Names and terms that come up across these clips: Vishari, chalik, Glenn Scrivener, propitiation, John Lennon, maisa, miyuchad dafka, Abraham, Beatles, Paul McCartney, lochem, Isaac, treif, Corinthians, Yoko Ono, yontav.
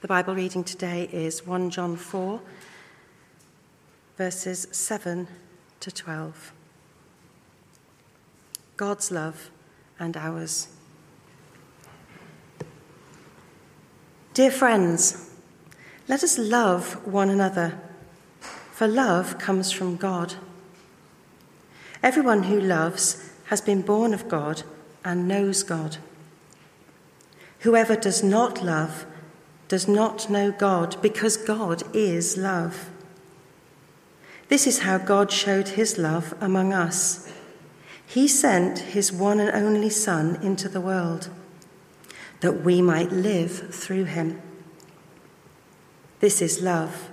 The Bible reading today is 1 John 4, verses 7 to 12. God's love and ours. Dear friends, let us love one another, for love comes from God. Everyone who loves has been born of God and knows God. Whoever does not love does not know God, because God is love. This is how God showed his love among us. He sent his one and only Son into the world, that we might live through him. This is love,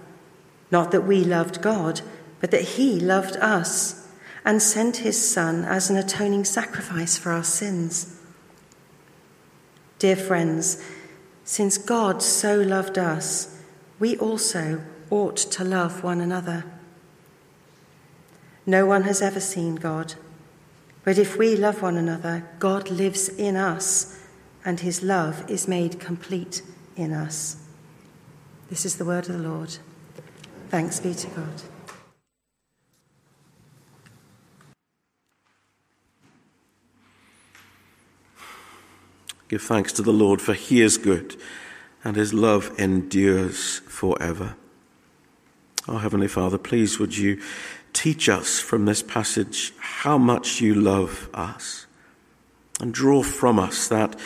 not that we loved God, but that he loved us and sent his Son as an atoning sacrifice for our sins. Dear friends, since God so loved us, we also ought to love one another. No one has ever seen God, but if we love one another, God lives in us, and his love is made complete in us. This is the word of the Lord. Thanks be to God. Give thanks to the Lord, for he is good, and his love endures forever. Our Heavenly Father, please would you teach us from this passage how much you love us, and draw from us that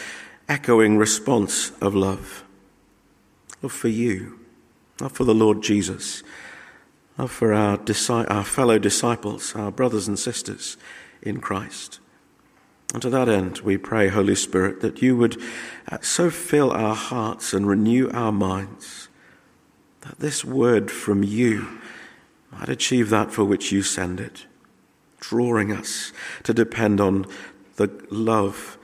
echoing response of love. Love for you, love for the Lord Jesus, love for our fellow disciples, our brothers and sisters in Christ. And to that end, we pray, Holy Spirit, that you would so fill our hearts and renew our minds, that this word from you might achieve that for which you send it, drawing us to depend on the love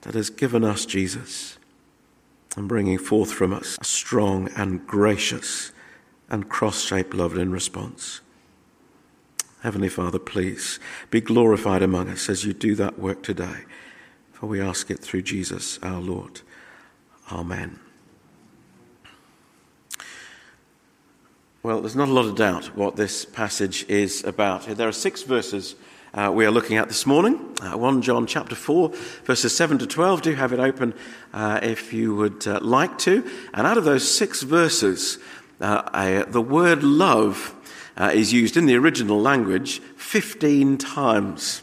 that has given us Jesus, and bringing forth from us a strong and gracious and cross-shaped love in response. Heavenly Father, please be glorified among us as you do that work today, for we ask it through Jesus our Lord. Amen. Well, there's not a lot of doubt what this passage is about. There are 6 verses we are looking at this morning. 1 John chapter 4, verses 7 to 12. Do have it open if you would like to. And out of those 6 verses, the word love is used in the original language 15 times.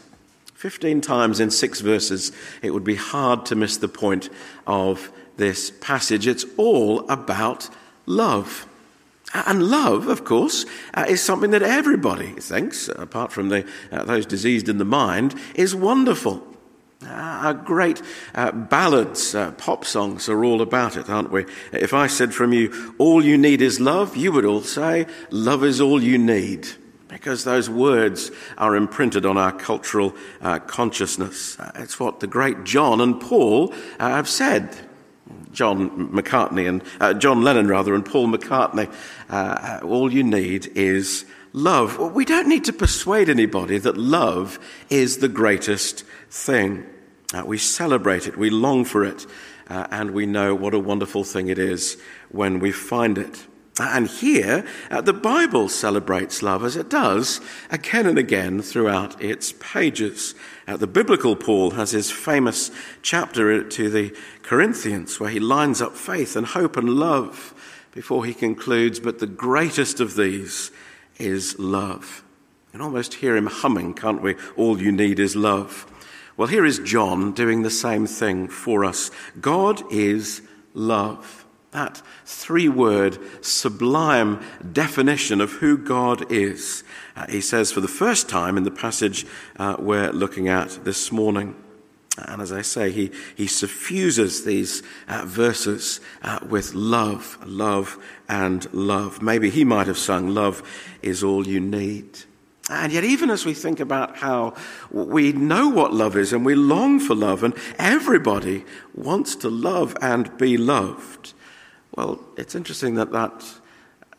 15 times in 6 verses. It would be hard to miss the point of this passage. It's all about love. And love, of course, is something that everybody thinks, apart from those diseased in the mind, is wonderful. Our great ballads, pop songs are all about it, aren't we? If I said from you, all you need is love, you would all say, love is all you need, because those words are imprinted on our cultural consciousness. It's what the great John and Paul have said. John Lennon, rather, and Paul McCartney. All you need is love. Well, we don't need to persuade anybody that love is the greatest thing. We celebrate it, we long for it, and we know what a wonderful thing it is when we find it. And here, the Bible celebrates love, as it does again and again throughout its pages. The biblical Paul has his famous chapter to the Corinthians, where he lines up faith and hope and love before he concludes, but the greatest of these is love. You can almost hear him humming, can't we? All you need is love. Well, here is John doing the same thing for us. God is love. That 3-word sublime definition of who God is, he says for the first time in the passage we're looking at this morning. And as I say, he suffuses these verses with love, love and love. Maybe he might have sung, love is all you need. And yet even as we think about how we know what love is and we long for love and everybody wants to love and be loved, well, it's interesting that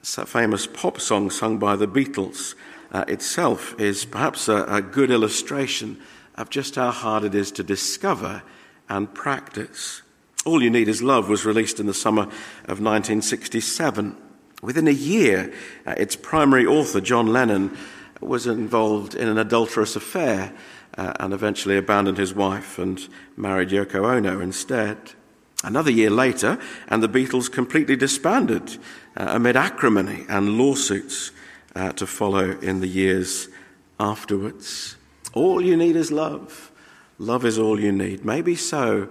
famous pop song sung by the Beatles itself is perhaps a good illustration of just how hard it is to discover and practice. All You Need Is Love was released in the summer of 1967. Within a year, its primary author, John Lennon, was involved in an adulterous affair and eventually abandoned his wife and married Yoko Ono instead. Another year later, and the Beatles completely disbanded amid acrimony and lawsuits to follow in the years afterwards. All you need is love. Love is all you need. Maybe so,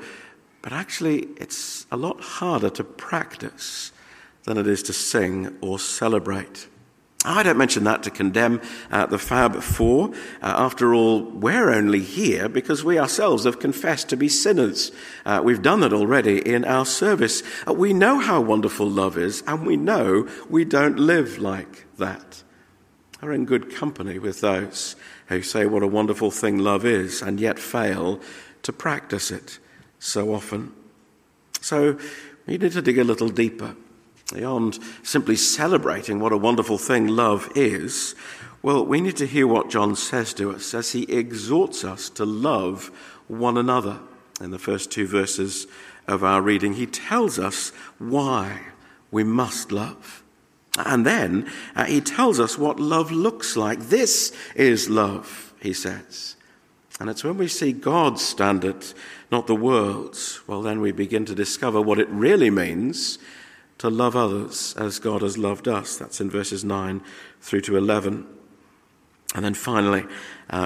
but actually it's a lot harder to practice than it is to sing or celebrate. I don't mention that to condemn the Fab Four. After all, we're only here because we ourselves have confessed to be sinners. We've done that already in our service. We know how wonderful love is, and we know we don't live like that. We're in good company with those who say what a wonderful thing love is and yet fail to practice it so often. So you need to dig a little deeper. Beyond simply celebrating what a wonderful thing love is, well, we need to hear what John says to us as he exhorts us to love one another. In the first two verses of our reading, he tells us why we must love. And then he tells us what love looks like. This is love, he says. And it's when we see God's standard, not the world's, well, then we begin to discover what it really means to love others as God has loved us. That's in verses 9 through to 11. And then finally,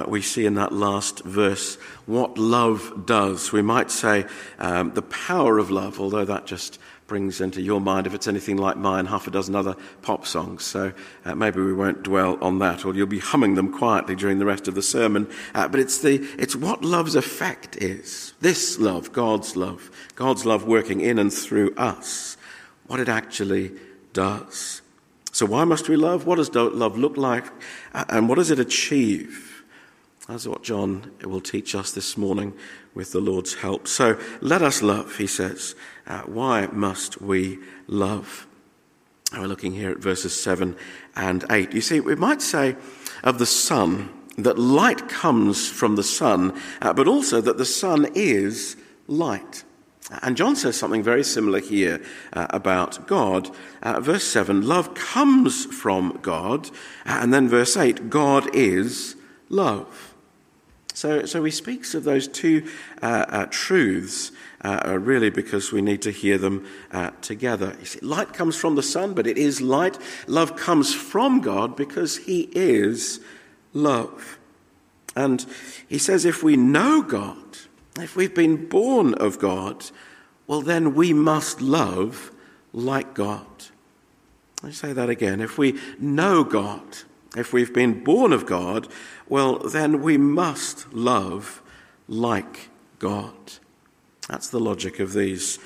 we see in that last verse what love does. We might say the power of love, although that just brings into your mind, if it's anything like mine, half a dozen other pop songs. So maybe we won't dwell on that, or you'll be humming them quietly during the rest of the sermon. But it's what love's effect is. This love, God's love. God's love working in and through us. What it actually does. So why must we love? What does love look like? And what does it achieve? That's what John will teach us this morning with the Lord's help. So let us love, he says. Why must we love? And we're looking here at verses 7 and 8. You see, we might say of the sun that light comes from the sun, but also that the sun is light. And John says something very similar here about God. Verse 7, love comes from God. And then verse 8, God is love. So he speaks of those two truths really because we need to hear them together. You see, light comes from the sun, but it is light. Love comes from God because he is love. And he says if we know God, if we've been born of God, well, then we must love like God. I say that again. If we know God, if we've been born of God, well, then we must love like God. That's the logic of these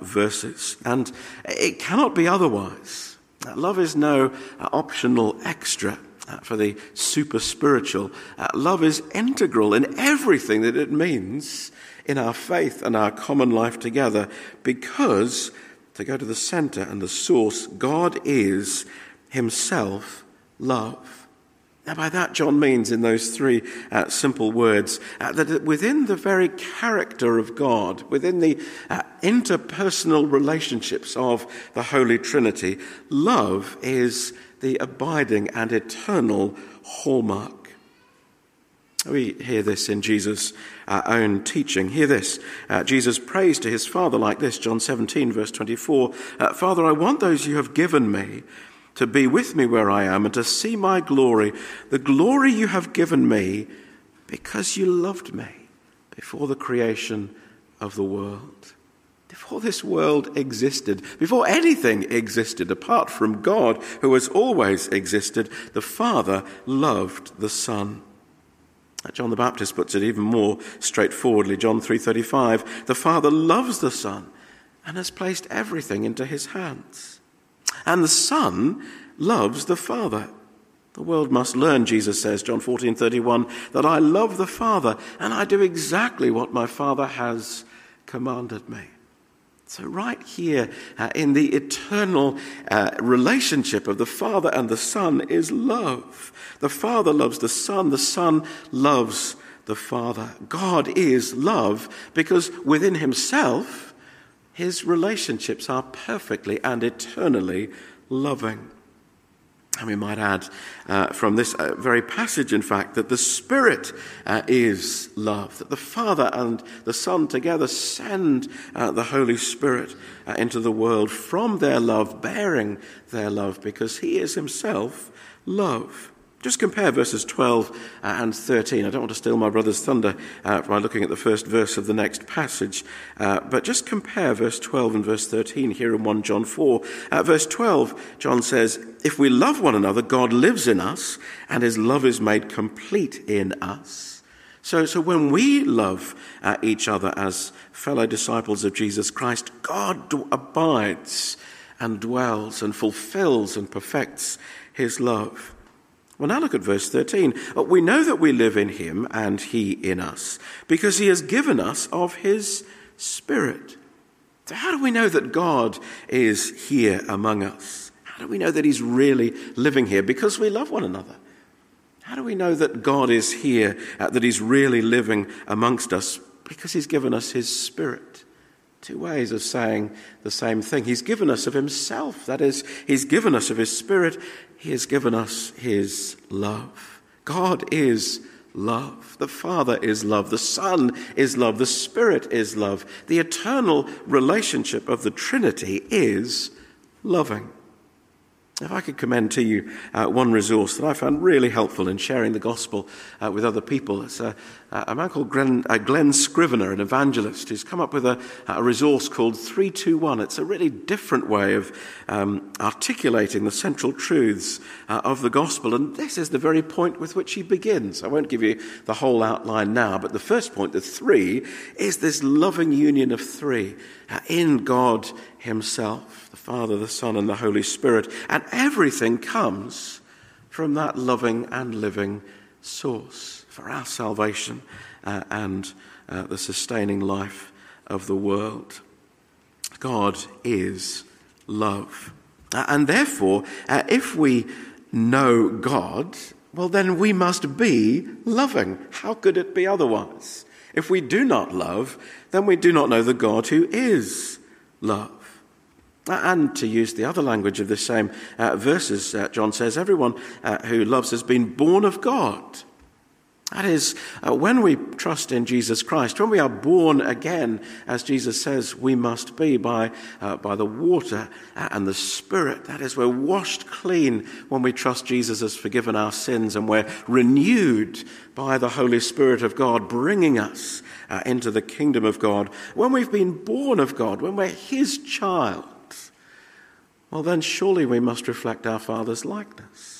verses. And it cannot be otherwise. Love is no optional extra. For the super spiritual, love is integral in everything that it means in our faith and our common life together, because to go to the center and the source, God is himself love. Now by that John means in those three simple words that within the very character of God, within the interpersonal relationships of the Holy Trinity, love is the abiding and eternal hallmark. We hear this in Jesus' own teaching. Hear this. Jesus prays to his Father like this, John 17, verse 24. Father, I want those you have given me to be with me where I am and to see my glory, the glory you have given me because you loved me before the creation of the world. Before this world existed, before anything existed apart from God, who has always existed, the Father loved the Son. John the Baptist puts it even more straightforwardly, John 3:35, the Father loves the Son and has placed everything into his hands. And the Son loves the Father. The world must learn, Jesus says, John 14:31, that I love the Father and I do exactly what my Father has commanded me. So right here in the eternal relationship of the Father and the Son is love. The Father loves the Son loves the Father. God is love because within himself His relationships are perfectly and eternally loving. And we might add from this very passage, in fact, that the Spirit is love, that the Father and the Son together send the Holy Spirit into the world from their love, bearing their love, because he is himself love. Just compare verses 12 and 13. I don't want to steal my brother's thunder by looking at the first verse of the next passage, but just compare verse 12 and verse 13 here in 1 John 4. Verse 12, John says, "If we love one another, God lives in us, and his love is made complete in us." So when we love each other as fellow disciples of Jesus Christ, God abides and dwells and fulfills and perfects his love. Well, now look at verse 13. "We know that we live in him and he in us, because he has given us of his Spirit." So how do we know that God is here among us? How do we know that he's really living here? Because we love one another. How do we know that God is here, that he's really living amongst us? Because he's given us his Spirit. Two ways of saying the same thing. He's given us of himself. That is, he's given us of his Spirit. He has given us his love. God is love. The Father is love. The Son is love. The Spirit is love. The eternal relationship of the Trinity is loving. If I could commend to you one resource that I found really helpful in sharing the gospel with other people, it's a man called Glenn Scrivener, an evangelist, who's come up with a resource called 321. It's a really different way of articulating the central truths of the gospel, and this is the very point with which he begins. I won't give you the whole outline now, but the first point, the three, is this loving union of three in God himself, the Father, the Son, and the Holy Spirit. And everything comes from that loving and living source for our salvation and the sustaining life of the world. God is love. And therefore, if we know God, well, then we must be loving. How could it be otherwise? If we do not love, then we do not know the God who is love. And to use the other language of the same verses, John says, everyone who loves has been born of God. That is, when we trust in Jesus Christ, when we are born again, as Jesus says we must be by the water and the Spirit, that is, we're washed clean when we trust Jesus has forgiven our sins, and we're renewed by the Holy Spirit of God, bringing us into the kingdom of God. When we've been born of God, when we're his child, well, then surely we must reflect our Father's likeness.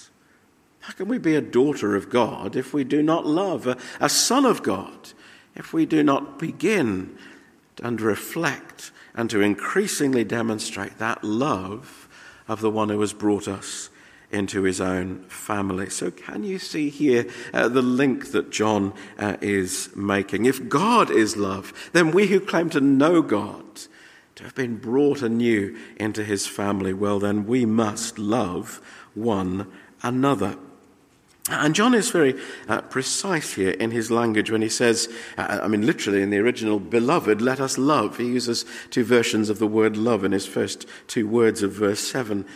How can we be a daughter of God if we do not love, a son of God, if we do not begin and reflect and to increasingly demonstrate that love of the one who has brought us into his own family? So can you see here the link that John is making? If God is love, then we who claim to know God, to have been brought anew into his family, well then we must love one another. And John is very precise here in his language when he says, literally in the original, "Beloved, let us love." He uses two versions of the word love in his first two words of verse 7.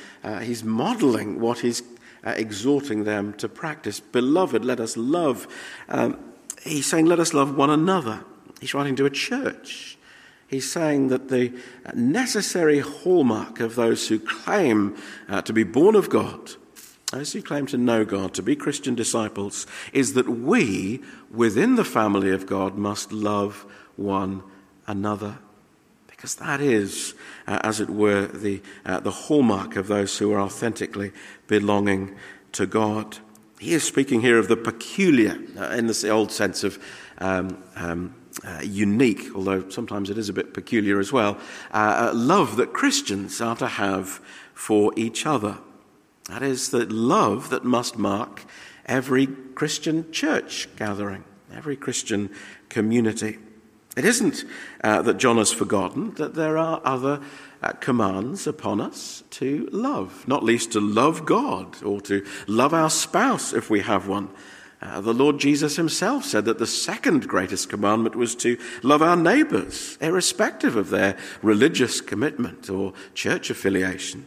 He's modeling what he's exhorting them to practice. Beloved, let us love. He's saying, let us love one another. He's writing to a church. He's saying that the necessary hallmark of those who claim to be born of God, those who claim to know God, to be Christian disciples, is that we, within the family of God, must love one another. Because that is, as it were, the hallmark of those who are authentically belonging to God. He is speaking here of the peculiar, in the old sense of unique, although sometimes it is a bit peculiar as well, love that Christians are to have for each other. That is the love that must mark every Christian church gathering, every Christian community. It isn't that John has forgotten that there are other commands upon us to love, not least to love God or to love our spouse if we have one, The Lord Jesus himself said that the second greatest commandment was to love our neighbours, irrespective of their religious commitment or church affiliation.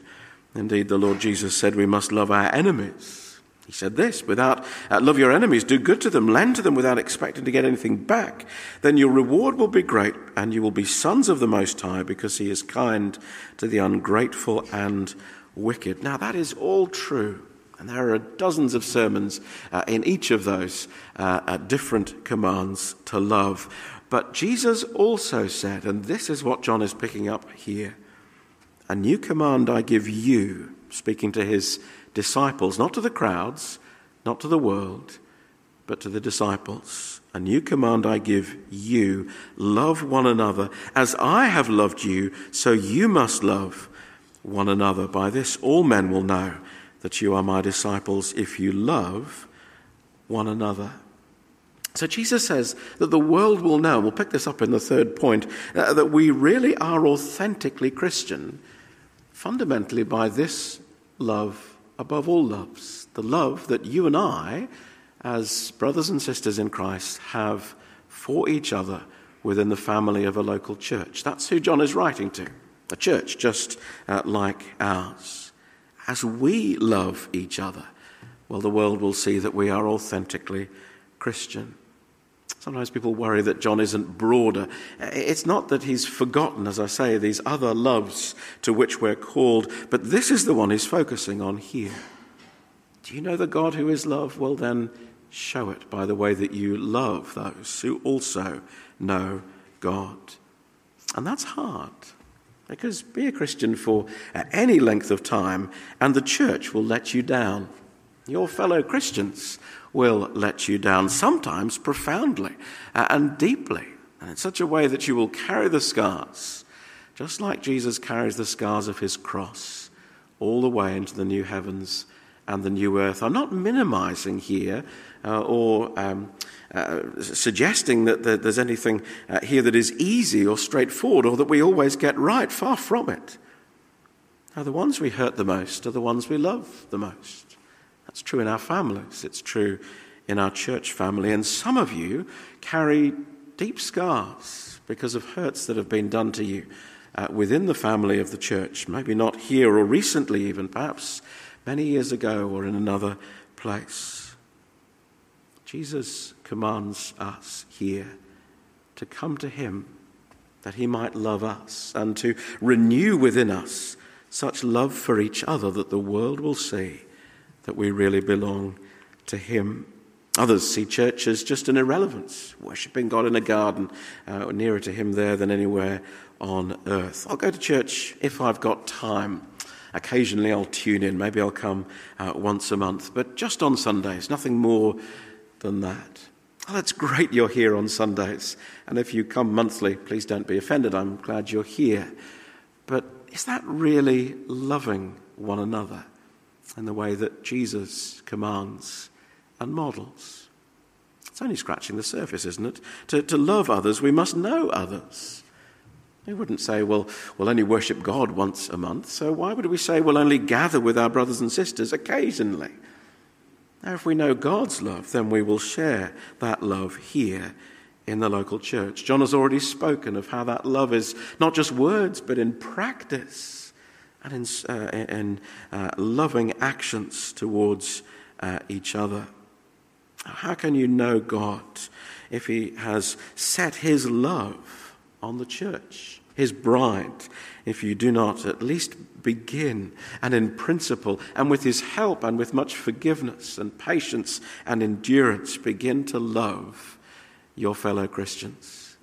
Indeed, the Lord Jesus said we must love our enemies. He said this, love your enemies, do good to them, lend to them without expecting to get anything back. Then your reward will be great and you will be sons of the Most High, because he is kind to the ungrateful and wicked. Now that is all true. And there are dozens of sermons in each of those different commands to love. But Jesus also said, and this is what John is picking up here, a new command I give you, speaking to his disciples, not to the crowds, not to the world, but to the disciples. A new command I give you, love one another. As I have loved you, so you must love one another. By this all men will know that you are my disciples if you love one another. So Jesus says that the world will know, we'll pick this up in the third point, that we really are authentically Christian, fundamentally by this love above all loves, the love that you and I, as brothers and sisters in Christ, have for each other within the family of a local church. That's who John is writing to, a church just like ours. As we love each other, well, the world will see that we are authentically Christian. Sometimes people worry that John isn't broader. It's not that he's forgotten, as I say, these other loves to which we're called, but this is the one he's focusing on here. Do you know the God who is love? Well, then show it by the way that you love those who also know God. And that's hard. Because be a Christian for any length of time and the church will let you down. Your fellow Christians will let you down, sometimes profoundly and deeply, and in such a way that you will carry the scars, just like Jesus carries the scars of his cross, all the way into the new heavens and the new earth. I'm not minimizing here suggesting that there's anything here that is easy or straightforward or that we always get right. Far from it. Now, the ones we hurt the most are the ones we love the most. That's true in our families. It's true in our church family. And some of you carry deep scars because of hurts that have been done to you within the family of the church. Maybe not here or recently even, perhaps many years ago or in another place. Jesus commands us here to come to him that he might love us and to renew within us such love for each other that the world will see that we really belong to him. Others see church as just an irrelevance, worshipping God in a garden, nearer to him there than anywhere on earth. I'll go to church if I've got time. Occasionally I'll tune in. Maybe I'll come once a month, but just on Sundays, nothing more than that. Oh, that's great you're here on Sundays. And if you come monthly, please don't be offended. I'm glad you're here. But is that really loving one another in the way that Jesus commands and models? It's only scratching the surface, isn't it? To love others, we must know others. We wouldn't say, well, we'll only worship God once a month, so why would we say we'll only gather with our brothers and sisters occasionally? Now, if we know God's love, then we will share that love here in the local church. John has already spoken of how that love is not just words, but in practice and in loving actions towards each other. How can you know God if he has set his love on the church, his bride, if you do not at least begin, and in principle, and with his help, and with much forgiveness and patience and endurance, begin to love your fellow Christians?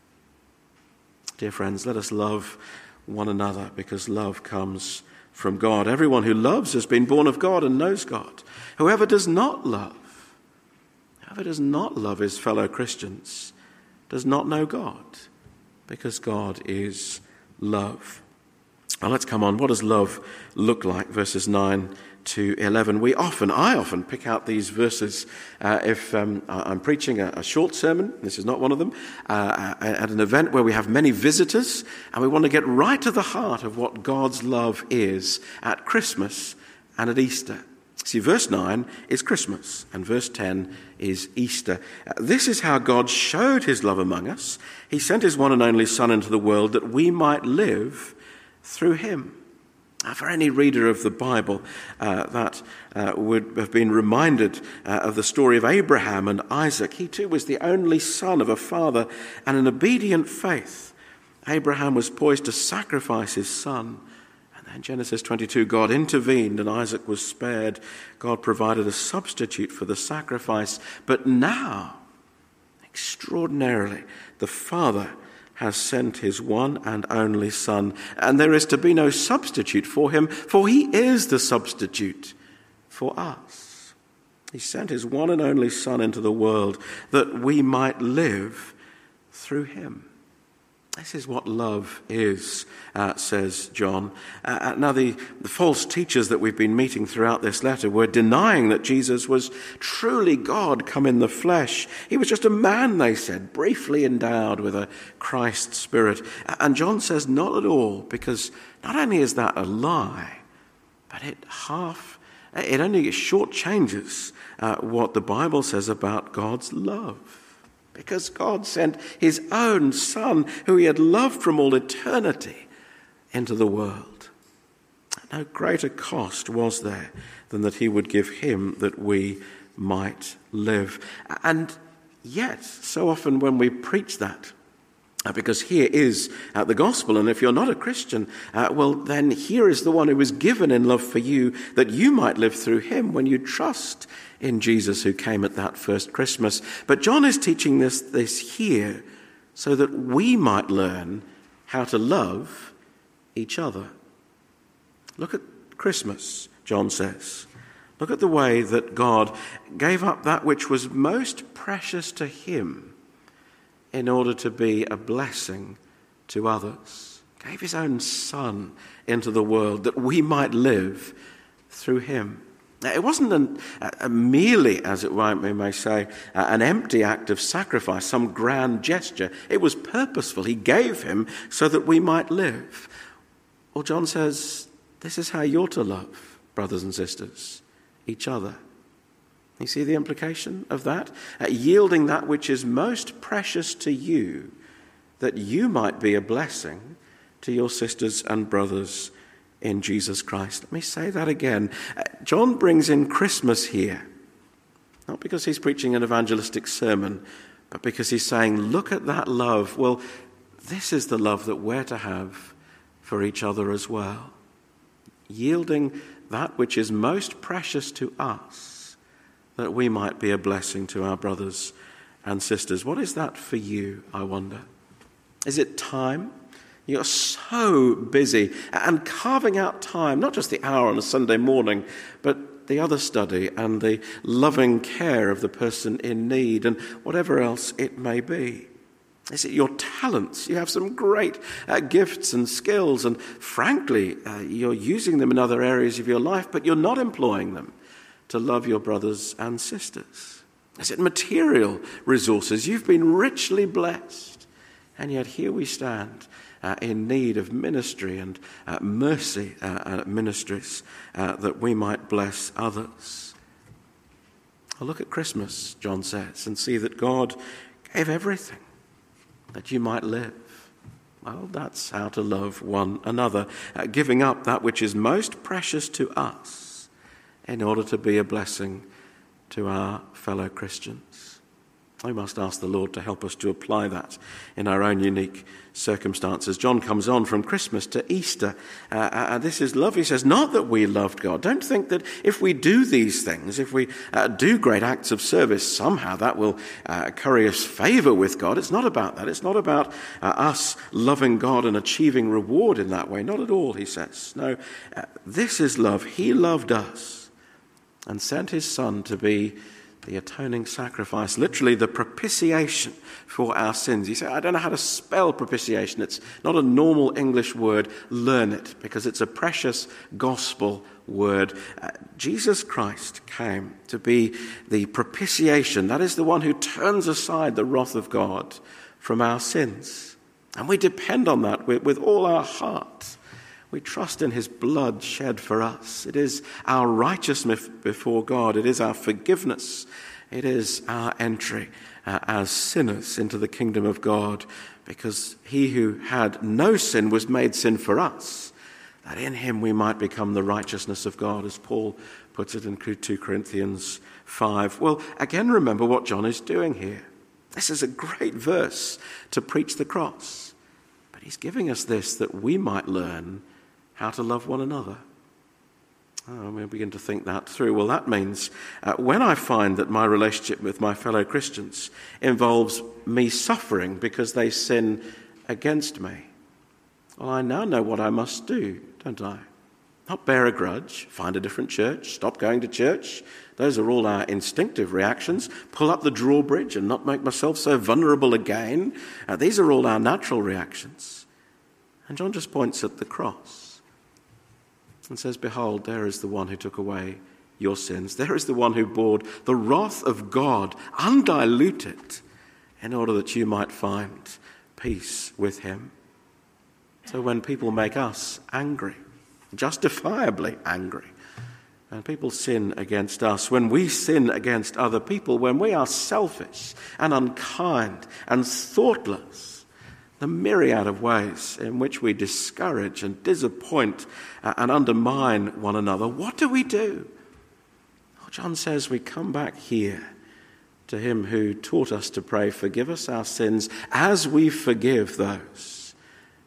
Dear friends, let us love one another, because love comes from God. Everyone who loves has been born of God and knows God. Whoever does not love his fellow Christians does not know God, because God is love. Now let's come on. What does love look like? Verses 9 to 11. I often pick out these verses if I'm preaching a short sermon. This is not one of them. At an event where we have many visitors and we want to get right to the heart of what God's love is at Christmas and at Easter. See, verse 9 is Christmas, and verse 10 is Easter. This is how God showed his love among us. He sent his one and only Son into the world that we might live through him. Now, for any reader of the Bible, that would have been reminded of the story of Abraham and Isaac. He too was the only son of a father, and in obedient faith, Abraham was poised to sacrifice his son. In Genesis 22, God intervened and Isaac was spared. God provided a substitute for the sacrifice. But now, extraordinarily, the Father has sent his one and only Son, and there is to be no substitute for him, for he is the substitute for us. He sent his one and only Son into the world that we might live through him. This is what love is, says John. Now, the false teachers that we've been meeting throughout this letter were denying that Jesus was truly God come in the flesh. He was just a man, they said, briefly endowed with a Christ spirit. And John says not at all, because not only is that a lie, but it only shortchanges what the Bible says about God's love. Because God sent his own Son, who he had loved from all eternity, into the world. No greater cost was there than that he would give him that we might live. And yet, so often when we preach that, because here is the gospel, and if you're not a Christian, well, then here is the one who was given in love for you, that you might live through him when you trust in Jesus who came at that first Christmas. But John is teaching this here so that we might learn how to love each other. Look at Christmas, John says. Look at the way that God gave up that which was most precious to him in order to be a blessing to others. Gave his own Son into the world that we might live through him. Now, it wasn't merely, as we may say, an empty act of sacrifice, some grand gesture. It was purposeful. He gave him so that we might live. Well, John says, this is how you're to love, brothers and sisters, each other. You see the implication of that? Yielding that which is most precious to you, that you might be a blessing to your sisters and brothers in Jesus Christ. Let me say that again. John brings in Christmas here, not because he's preaching an evangelistic sermon, but because he's saying, look at that love. Well, this is the love that we're to have for each other as well. Yielding that which is most precious to us, that we might be a blessing to our brothers and sisters. What is that for you, I wonder? Is it time? You're so busy and carving out time, not just the hour on a Sunday morning, but the other study and the loving care of the person in need and whatever else it may be. Is it your talents? You have some great gifts and skills, and frankly, you're using them in other areas of your life, but you're not employing them to love your brothers and sisters? Is it material resources? You've been richly blessed, and yet here we stand in need of ministry and mercy ministries that we might bless others. Well, look at Christmas, John says, and see that God gave everything that you might live. Well, that's how to love one another, giving up that which is most precious to us, in order to be a blessing to our fellow Christians. We must ask the Lord to help us to apply that in our own unique circumstances. John comes on from Christmas to Easter. This is love. He says, not that we loved God. Don't think that if we do these things, if we do great acts of service, somehow that will curry us favor with God. It's not about that. It's not about us loving God and achieving reward in that way. Not at all, he says. No, this is love. He loved us and sent his Son to be the atoning sacrifice, literally the propitiation for our sins. You say, I don't know how to spell propitiation. It's not a normal English word. Learn it, because it's a precious gospel word. Jesus Christ came to be the propitiation. That is the one who turns aside the wrath of God from our sins. And we depend on that with all our heart. We trust in his blood shed for us. It is our righteousness before God. It is our forgiveness. It is our entry as sinners into the kingdom of God, because he who had no sin was made sin for us, that in him we might become the righteousness of God, as Paul puts it in 2 Corinthians 5. Well, again, remember what John is doing here. This is a great verse to preach the cross, but he's giving us this that we might learn how to love one another. And we begin to think that through. Well, that means when I find that my relationship with my fellow Christians involves me suffering because they sin against me, well, I now know what I must do, don't I? Not bear a grudge, find a different church, stop going to church. Those are all our instinctive reactions. Pull up the drawbridge and not make myself so vulnerable again. These are all our natural reactions. And John just points at the cross and says, behold, there is the one who took away your sins. There is the one who bore the wrath of God, undiluted, in order that you might find peace with him. So when people make us angry, justifiably angry, and people sin against us, when we sin against other people, when we are selfish and unkind and thoughtless, the myriad of ways in which we discourage and disappoint and undermine one another, what do we do? Well, John says we come back here to him who taught us to pray, forgive us our sins as we forgive those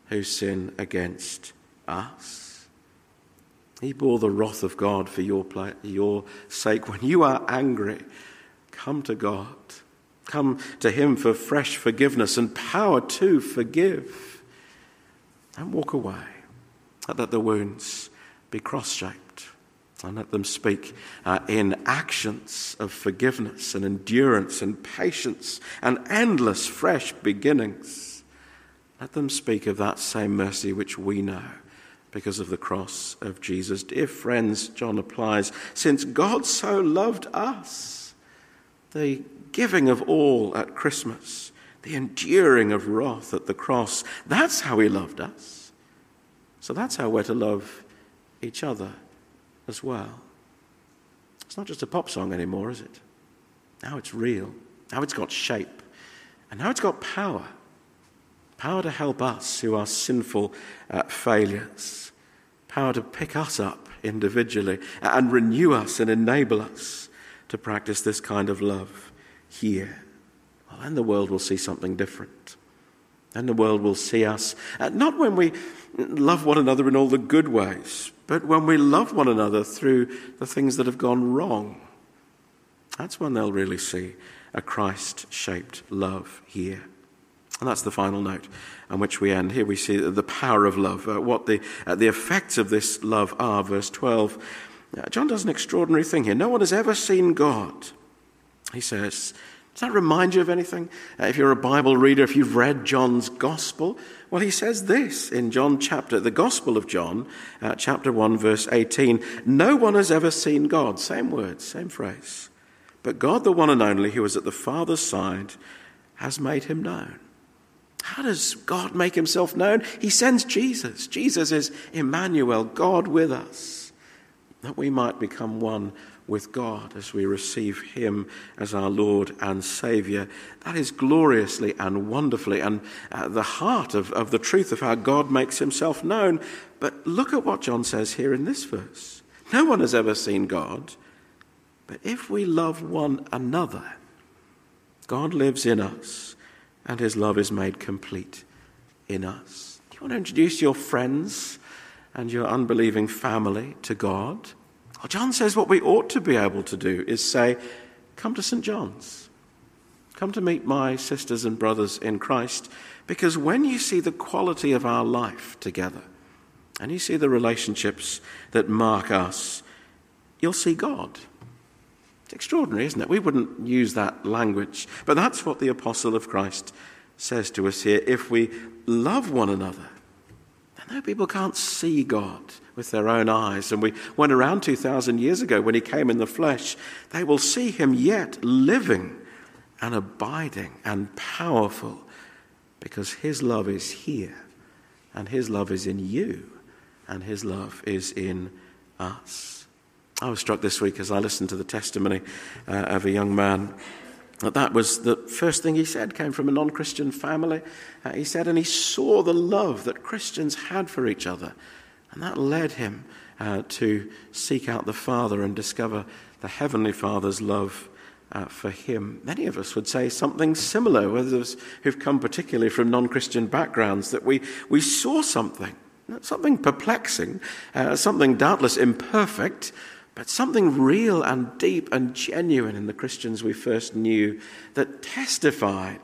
who sin against us. He bore the wrath of God for your sake. When you are angry, come to God. Come to him for fresh forgiveness and power to forgive, and walk away. Let the wounds be cross-shaped, and let them speak in actions of forgiveness and endurance and patience and endless fresh beginnings. Let them speak of that same mercy which we know because of the cross of Jesus. Dear friends, John applies, since God so loved us, the giving of all at Christmas, the enduring of wrath at the cross, that's how he loved us. So that's how we're to love each other as well. It's not just a pop song anymore, is it? Now it's real. Now it's got shape. And now it's got power. Power to help us who are sinful failures. Power to pick us up individually and renew us and enable us to practice this kind of love here. Well, then the world will see something different. Then the world will see us, not when we love one another in all the good ways, but when we love one another through the things that have gone wrong. That's when they'll really see a Christ-shaped love here. And that's the final note on which we end. Here we see the power of love, what the effects of this love are. Verse 12, John does an extraordinary thing here. No one has ever seen God, he says. Does that remind you of anything? If you're a Bible reader, if you've read John's Gospel, well, he says this in the Gospel of John, chapter 1, verse 18. No one has ever seen God. Same words, same phrase. But God, the one and only, who is at the Father's side, has made him known. How does God make himself known? He sends Jesus. Jesus is Emmanuel, God with us, that we might become one with God as we receive him as our Lord and Saviour. That is gloriously and wonderfully and the heart of the truth of how God makes himself known. But look at what John says here in this verse. No one has ever seen God, but if we love one another, God lives in us and his love is made complete in us. Do you want to introduce your friends and your unbelieving family to God? Well, John says what we ought to be able to do is say, come to St. John's. Come to meet my sisters and brothers in Christ, because when you see the quality of our life together and you see the relationships that mark us, you'll see God. It's extraordinary, isn't it? We wouldn't use that language, but that's what the Apostle of Christ says to us here. If we love one another, then no people can't see God with their own eyes. And we went around 2,000 years ago when he came in the flesh. They will see him yet living and abiding and powerful, because his love is here and his love is in you and his love is in us. I was struck this week as I listened to the testimony of a young man. That was the first thing he said, came from a non-Christian family. He said, and he saw the love that Christians had for each other. And that led him to seek out the Father and discover the Heavenly Father's love for him. Many of us would say something similar, whether it's who've come particularly from non-Christian backgrounds, that we saw something perplexing, something doubtless imperfect, but something real and deep and genuine in the Christians we first knew that testified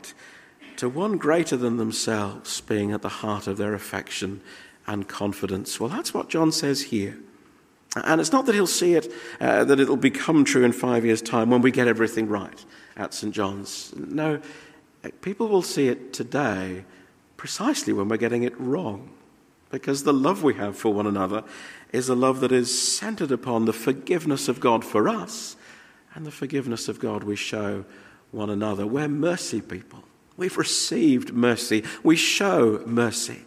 to one greater than themselves being at the heart of their affection and confidence. Well, that's what John says here. And it's not that he'll see it, that it'll become true in 5 years' time when we get everything right at St. John's. No, people will see it today precisely when we're getting it wrong. Because the love we have for one another is a love that is centered upon the forgiveness of God for us and the forgiveness of God we show one another. We're mercy people. We've received mercy. We show mercy.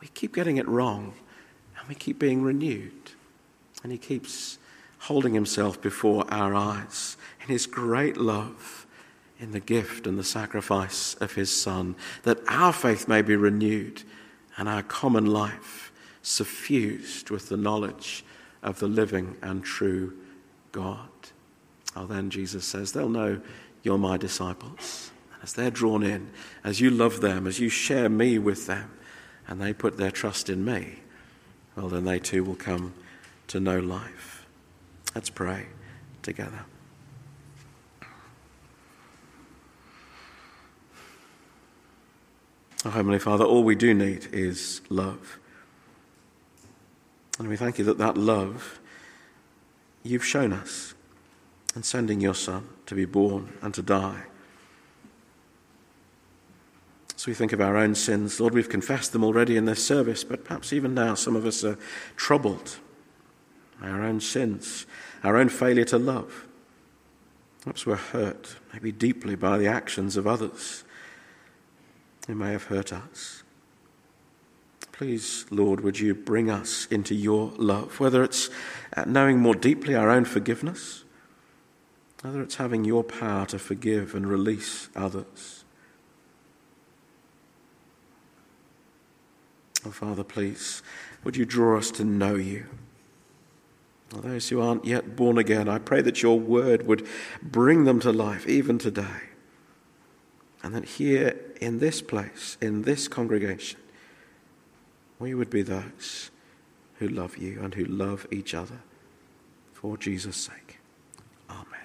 We keep getting it wrong and we keep being renewed. And he keeps holding himself before our eyes in his great love, in the gift and the sacrifice of his Son, that our faith may be renewed and our common life suffused with the knowledge of the living and true God. Oh, then Jesus says, they'll know you're my disciples. And as they're drawn in, as you love them, as you share me with them, and they put their trust in me, well, then they too will come to know life. Let's pray together. Oh, Heavenly Father, all we do need is love. And we thank you that that love you've shown us in sending your Son to be born and to die. As we think of our own sins, Lord, we've confessed them already in this service, but perhaps even now some of us are troubled by our own sins, our own failure to love. Perhaps we're hurt, maybe deeply, by the actions of others who may have hurt us. Please, Lord, would you bring us into your love, whether it's knowing more deeply our own forgiveness, whether it's having your power to forgive and release others. Oh, Father, please, would you draw us to know you? For those who aren't yet born again, I pray that your word would bring them to life even today. And that here in this place, in this congregation, we would be those who love you and who love each other for Jesus' sake. Amen.